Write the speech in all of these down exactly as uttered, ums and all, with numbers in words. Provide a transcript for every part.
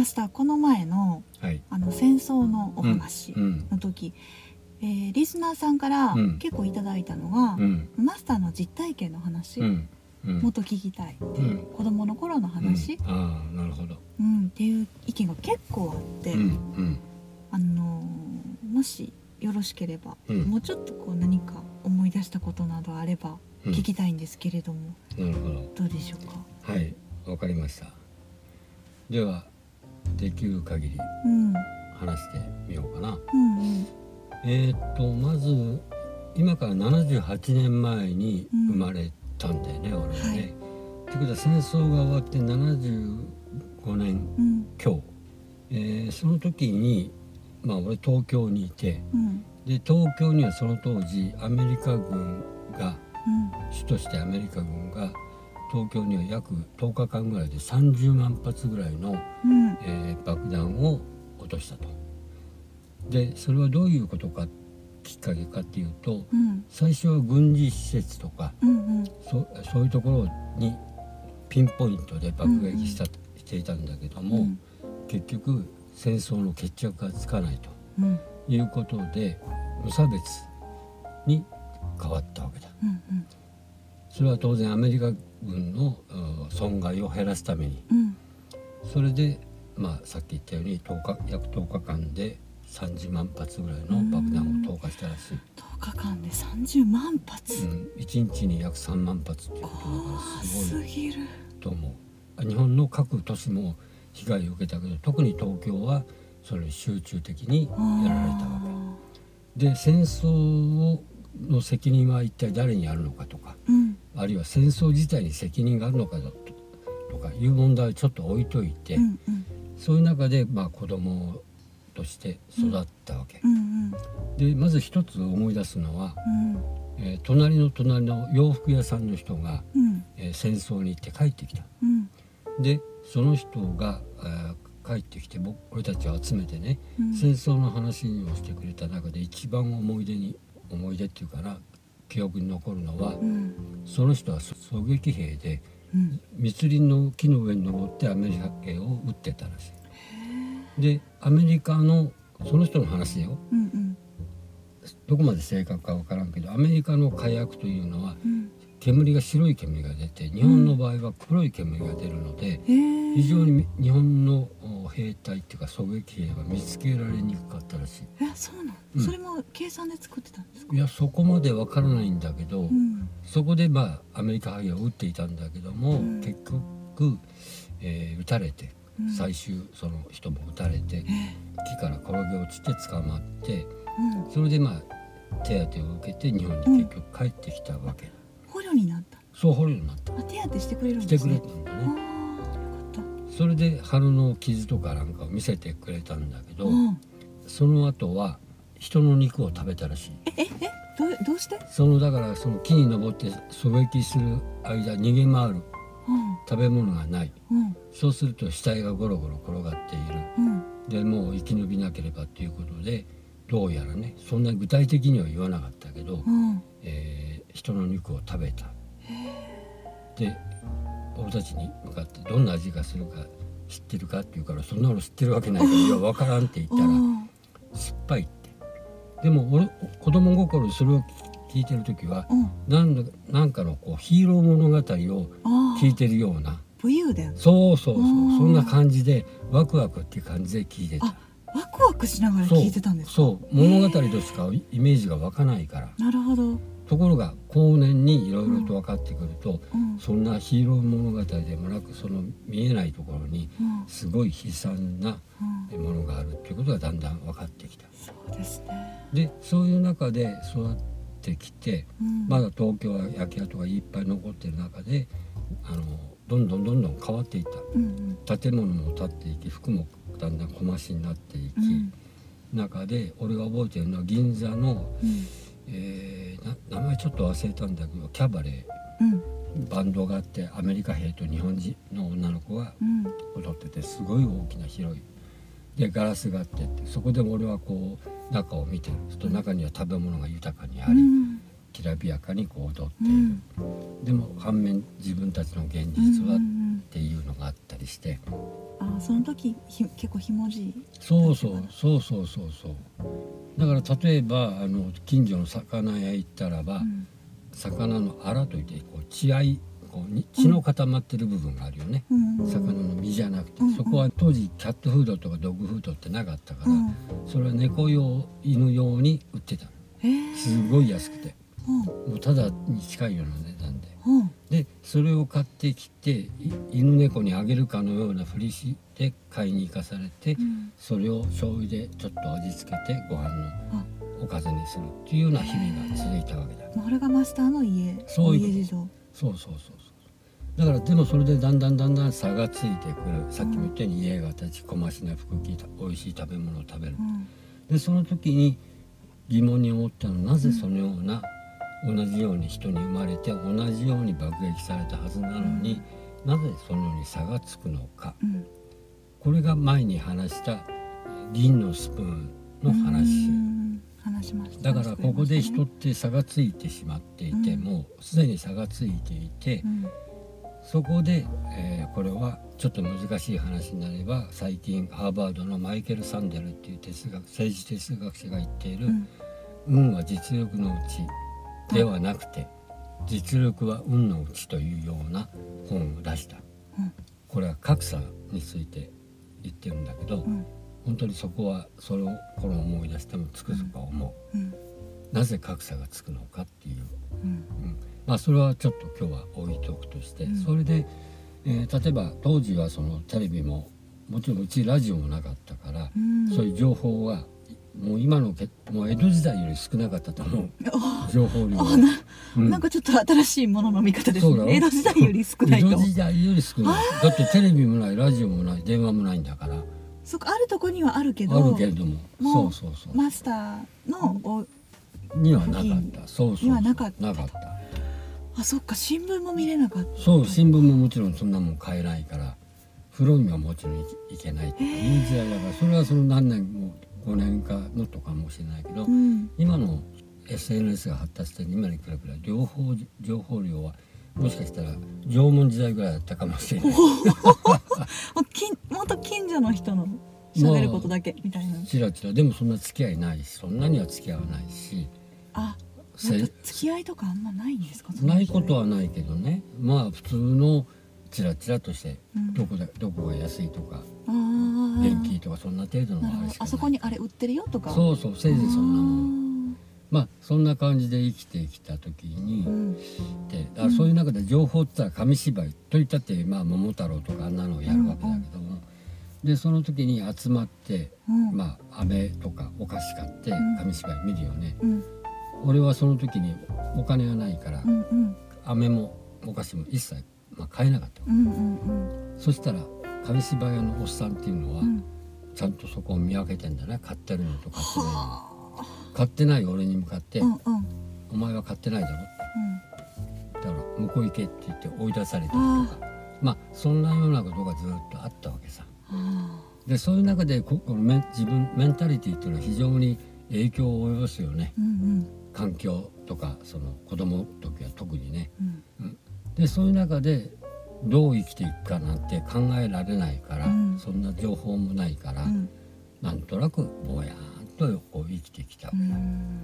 マスター、この前の、はい、あの戦争のお話の時、うんうん、えー、リスナーさんから結構いただいたのが、うん、マスターの実体験の話、うんうん、もっと聞きたい、うん、子供の頃の話、うん、ああなるほど、うん、っていう意見が結構あって、うんうん、あのー、もしよろしければ、うん、もうちょっとこう何か思い出したことなどあれば聞きたいんですけれども、うん、なるほど、どうでしょうか。はい、わかりました。ではできる限り話してみようかな、うんうんうん、えーとまず今からななじゅうはちねんまえに生まれたんだよね、うん、俺はね、はい、ってことは戦争が終わってななじゅうごねん、うん、今日、えー、その時にまあ俺東京にいて、うん、で東京にはその当時アメリカ軍が、うん、主としてアメリカ軍が東京には約とおかかんぐらいでさんじゅうまんぱつぐらいの、うん、えー、爆弾を落としたと。でそれはどういうことかきっかけかっていうと、うん、最初は軍事施設とか、うんうん、そ, そういうところにピンポイントで爆撃 し, た、うんうん、していたんだけども、うん、結局戦争の決着がつかないと、うん、いうことで無差別に変わったわけだ、うんうん、それは当然アメリカ軍の損害を減らすために、うん、それで、まあ、さっき言ったようにとおか約とおかかんでさんじゅうまんぱつぐらいの爆弾を投下したらしい。とおかかんでさんじゅうまんぱつ、うん、いちにちに約さんまんぱつっていうことだからすごいと思う。日本の各都市も被害を受けたけど、特に東京はそれを集中的にやられたわけで、戦争の責任は一体誰にあるのかとか、うん、あるいは戦争自体に責任があるのかとかいう問題をちょっと置いといて、うんうん、そういう中でまあ子供として育ったわけ、うんうんうん、でまず一つ思い出すのは、うん、えー、隣の隣の洋服屋さんの人が、うん、えー、戦争に行って帰ってきた、うん、でその人が、えー、帰ってきて僕俺たちを集めてね、うん、戦争の話をしてくれた中で一番思い出に思い出っていうかな、記憶に残るのは、うん、その人は狙撃兵で、うん、密林の木の上に登ってアメリカ兵を撃ってたらしい。でアメリカのその人の話よ、うんうん、どこまで正確か分からんけどアメリカの火薬というのは、うん、煙が白い煙が出て日本の場合は黒い煙が出るので、うん、非常に日本の兵隊っていうか狙撃兵は見つけられにくかったらしい。え、そうなの、うん、それも計算で作ってたんですか。いやそこまでわからないんだけど、うん、そこでまあアメリカ兵を撃っていたんだけども、うん、結局、えー、撃たれて、うん、最終その人も撃たれて、うん、木から転げ落ちて捕まって、うん、それでまあ手当てを受けて日本に結局帰ってきたわけ、うん、捕虜になった。そう、捕虜になった。あ、手当てしてくれるんですね。してくれたんだね。それで腹の傷とかなんかを見せてくれたんだけど、うん、その後は人の肉を食べたらしい。えええ ど, どうしてそのだからその木に登って狙撃する間逃げ回る、うん、食べ物がない、うん、そうすると死体がゴロゴロ転がっている、うん、でもう生き延びなければということでどうやらね、そんな具体的には言わなかったけど、うん、えー、人の肉を食べた。で俺たちに向かってどんな味がするか知ってるかって言うから、そんなの知ってるわけないからいや分からんって言ったら酸っぱいって。でも俺子供心それを聞いてる時は、うん、何, 何かのこうヒーロー物語を聞いてるような、武勇伝、そうそうそう、そんな感じでワクワクっていう感じで聞いてた。あ、ワクワクしながら聞いてたんですか。そう、そう物語としかイメージが湧かないから。なるほど。ところが後年にいろいろと分かってくると、うん、そんなヒーロー物語でもなく、その見えないところにすごい悲惨なものがあるっていうことがだんだん分かってきた。そうですね。で、そういう中で育ってきて、うん、まだ東京は焼け跡がいっぱい残ってる中で、あのどんどんどんどん変わっていった、うんうん、建物も建っていき、服もだんだん小増しになっていき、うん、中で俺が覚えてるのは銀座の、うん、えー、名前ちょっと忘れたんだけどキャバレー、うん、バンドがあって、アメリカ兵と日本人の女の子が踊ってて、すごい大きな広いでガラスがあってって、そこで俺はこう中を見てる。ちょっと中には食べ物が豊かにあり、うん、きらびやかにこう踊っている、うん、でも反面自分たちの現実はっていうのがあったりして、ああその時ひ結構ひもじい、そうそうそうそうそうそう。だから例えばあの近所の魚屋行ったらば、うん、魚のアラといってこう血合いこうに血の固まってる部分があるよね、うん、魚の身じゃなくて、うん、そこは当時キャットフードとかドッグフードってなかったから、うん、それは猫用犬用に売ってたの、うん、すごい安くて、うん、もうただに近いような値段で、うん、でそれを買ってきて犬猫にあげるかのようなふりして買いに行かされて、うん、それを醤油でちょっと味付けてご飯のおかずにするっていうような日々が続いたわけだ。これがマスターの家、そういう家事情。そうそうそうそう。だからでもそれでだんだんだんだん差がついてくる。さっきも言ったように家が立ちこましな服着た美味しい食べ物を食べる、うん、でその時に疑問に思ったのはなぜそのような、うん、同じように人に生まれて同じように爆撃されたはずなのに、うん、なぜそのように差がつくのか、うん、これが前に話した銀のスプーンの話、うん、話しました。だからここで人って差がついてしまっていて、うん、もうすでに差がついていて、うん、そこで、えー、これはちょっと難しい話になれば最近ハーバードのマイケル・サンデルっていう哲学政治哲学者が言っている、うん、運は実力のうちではなくて実力は運のうちというような本を出した、うん、これは格差について言ってるんだけど、うん、本当にそこはそれをこの思い出してもつくづく思う、うんうん、なぜ格差がつくのかっていう、うんうん、まあそれはちょっと今日は置いておくとして、うん、それで、えー、例えば当時はそのテレビももちろんうちラジオもなかったから、うん、そういう情報はもう今のけもう江戸時代より少なかったと思う、情報量は、うん、なんかちょっと新しいものの見方ですね。江戸時代より少ないと江戸時代より少ないだってテレビもないラジオもない電話もないんだから、そこあるとこにはあるけどあるけれどもそうそうそうマスターのおにはなかったそうそうにはなかったなかった。あそっか新聞も見れなかった。そう新聞ももちろんそんなもん買えないから風呂にはもちろん行けないっていう時代だから、それはその何年もごねんかもっとかもしれないけど、うん、今の エスエヌエス が発達して今に比べたら両方情報量はもしかしたら縄文時代ぐらいだったかもしれない。もっと近所の人の喋ることだけみたいな、まあ、ちらちらでもそんな付き合いないしそんなには付き合わないし、あなんか付き合いとかあんまないんですか。ないことはないけどね、まあ普通のチラチラとして、うん、どこだどこが安いとか元気とかそんな程度のあれしかない。あそこにあれ売ってるよとかそうそうせいぜいそんなもん。まあそんな感じで生きてきた時に、うん、であそういう中で情報って言ったら紙芝居といったって、まあ、桃太郎とかあんなのをやるわけだけども、うん、でその時に集まって、うん、まあ飴とかお菓子買って紙芝居見るよね、うん、俺はその時にお金がないから、うんうん、飴もお菓子も一切まあ、買えなかった、うんうんうん、そしたら紙芝居屋のおっさんっていうのは、うん、ちゃんとそこを見分けてんだね。買ってるのと買ってないの。買ってない俺に向かって、うんうん、お前は買ってないだろ、うん、だから向こう行けって言って追い出されたりとか、まあそんなようなことがずっとあったわけさ。でそういう中でここのメ自分メンタリティっていうのは非常に影響を及ぼすよね、うんうん、環境とかその子供の時は特にね、うんうんでそういう中でどう生きていくかなんて考えられないから、うん、そんな情報もないから、うん、なんとなくぼやーんとこう生きてきた、うん、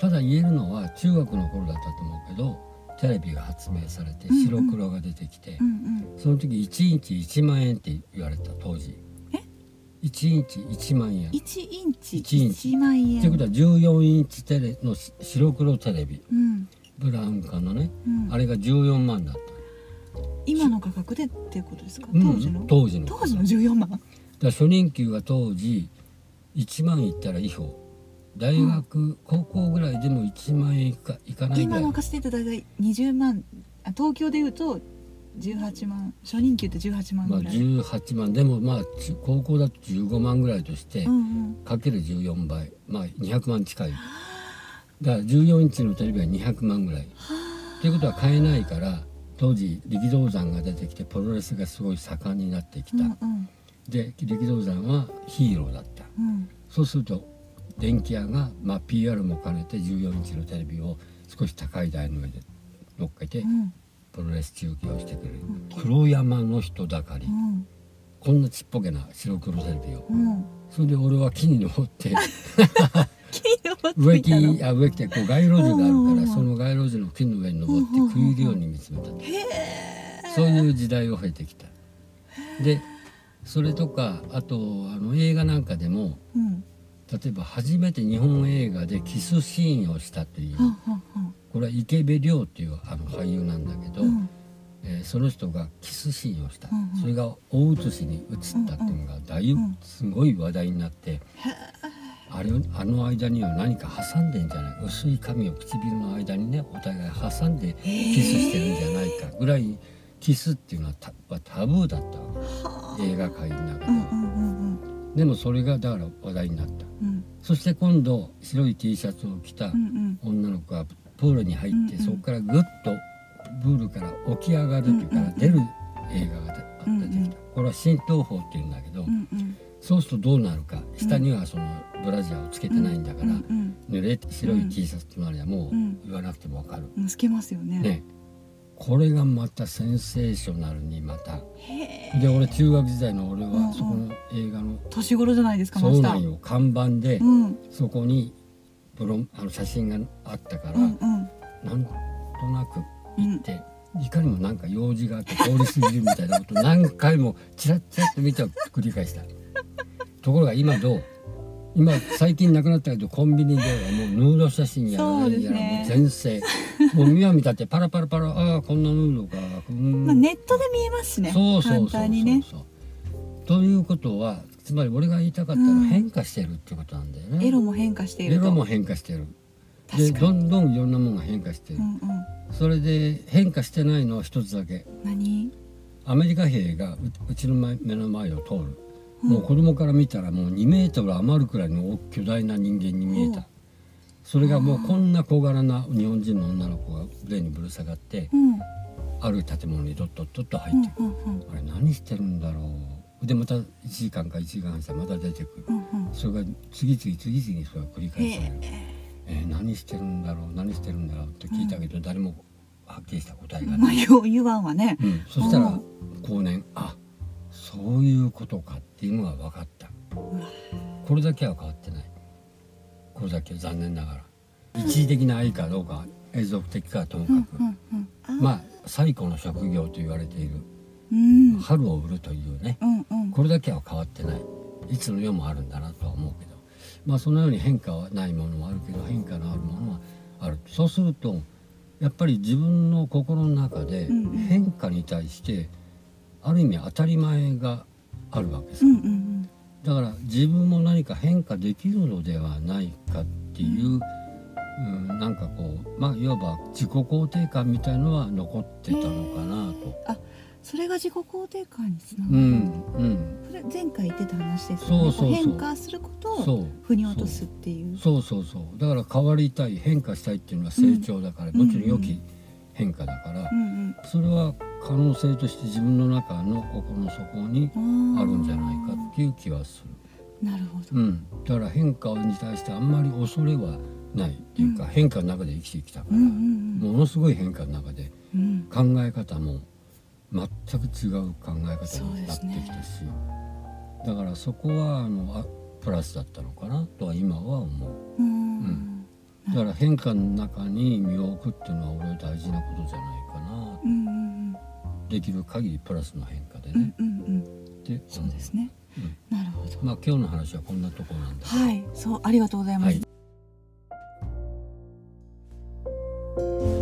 ただ言えるのは中学の頃だったと思うけどテレビが発明されて白黒が出てきて、うんうん、その時いちインチいちまんえんって言われた当時えいちインチいちまんえんいちインチいちまんえんってことはじゅうよんインチテレの白黒テレビ、うんブラウン管のね、うん、あれがじゅうよんまんだった。今の価格でっていうことですか、うん、当時の当時の当時のじゅうよんまんだから初任給が当時いちまんいったら違法大学、うん、高校ぐらいでもいちまんえんいくかいかないぐらい今の貸してた大体にじゅうまんあ東京でいうとじゅうはちまん初任給ってじゅうはちまんぐらい、まあ、じゅうはちまんでもまあ高校だとじゅうごまんぐらいとして、うんうん、かけるじゅうよんばいまあにひゃくまん近いだからじゅうよんインチのテレビはにひゃくまんぐらいということは買えないから当時力道山が出てきてプロレスがすごい盛んになってきた、うんうん、で力道山はヒーローだった、うん、そうすると電気屋が、まあ、ピーアール も兼ねてじゅうよんインチのテレビを少し高い台の上で乗っけて、うん、プロレス中継をしてくれる黒山の人だかり、うん、こんなちっぽけな白黒線でよ、うん、それで俺は木に登って植木あ植木ってこう街路樹があるから、その街路樹の木の上に登って食い入るように見つめた、そういう時代を経てきた。でそれとかあとあの映画なんかでも、うん、例えば初めて日本映画でキスシーンをしたという、うん、これは池部亮っていうあの俳優なんだけど、うんえー、その人がキスシーンをした、うん、それが大写しに写ったっていうのがだいぶすごい話題になって、うん、あれあの間には何か挟んでんじゃない、薄い髪を唇の間にねお互い挟んでキスしてるんじゃないかぐらい、キスっていうのは タ, タブーだった映画界の中で、でもそれがだから話題になった、うん、そして今度白い T シャツを着た女の子がプールに入って、うんうん、そこからぐっとプールから起き上がるというから出る映画が出てきた。これは浸透法っていうんだけど、うんうん、そうするとどうなるか、下にはそのブラジャーをつけてないんだから、うんうん、濡れ白い T シャツとなりはもう言わなくても分かる、うんうん、つけますよね。ねこれがまたセンセーショナルにまたで、俺中学時代の俺はそこの映画の、うん、うん、年頃じゃないですか。そうなんよ、看板で、うん、そこにブロあの写真があったから、うんうん、なんとなく行って、うん、いかにもなんか用事があって通り過ぎるみたいなことを何回もチラッチラッと見て繰り返したところが今どう今最近なくなったけど、コンビニではもうヌード写真やらないやら、ね、もう全盛もう今見たってパラパラパラ、ああこんなヌードか、うん、まあネットで見えますしね、そうそうそうそう簡単にね。ということはつまり俺が言いたかったら変化してるってことなんだよね、うん、エロも変化しているとエロも変化してるで、どんどんいろんなものが変化してる、うんうん、それで変化してないのは一つだけ。何？アメリカ兵が う, うちの目の前を通る、もう子供から見たらもうにメートル余るくらいの巨大な人間に見えた、うん、それがもうこんな小柄な日本人の女の子が腕にぶら下がって、うん、ある建物にドッドッドッと入ってくる、うんうん、あれ何してるんだろうでまたいちじかんかいちじかんはんしたらまた出てくる、うんうん、それが次々次々にそれが繰り返される、えーえー、何してるんだろう何してるんだろうって聞いたけど誰もはっきりした答えがない、うん、言わんわね、うん、そしたら後年あそういうことかっていうのが分かった。これだけは変わってない。これだけは残念ながら一時的な愛かどうか永続的かともかく、まあ最古の職業と言われている、うん、春を売るというね、うんうん、これだけは変わってない。いつの世もあるんだなとは思うけど、まあそのように変化はないものもあるけど変化のあるものはある。そうするとやっぱり自分の心の中で変化に対してある意味当たり前があるわけです、うんうん、だから自分も何か変化できるのではないかっていう、うんうん、なんかこうまあいわば自己肯定感みたいのは残ってたのかなと。あ、それが自己肯定感につながる、うんうん、それ前回言ってた話ですよね。そうそうそう、変化することを腑に落とすっていう、そうそうそう、だから変わりたい変化したいっていうのは成長だから、うん、もちろん良き変化だから、うんうん、それは可能性として自分の中の心の底にあるんじゃないかっていう気はする。なるほど、うん、だから変化に対してあんまり恐れはないっていうか、うん、変化の中で生きてきたから、うんうんうん、ものすごい変化の中で考え方も全く違う考え方になってきたし、ね、だからそこはあのあプラスだったのかなとは今は思う、うんうん、だから変化の中に身を置くっていうのは俺は大事なことじゃないかなと、うんうん、できる限りプラスの変化でね。うんうんうん、でそうですね。うん、なるほど。まあ今日の話はこんなところなんだ。はい、そうありがとうございます。はい。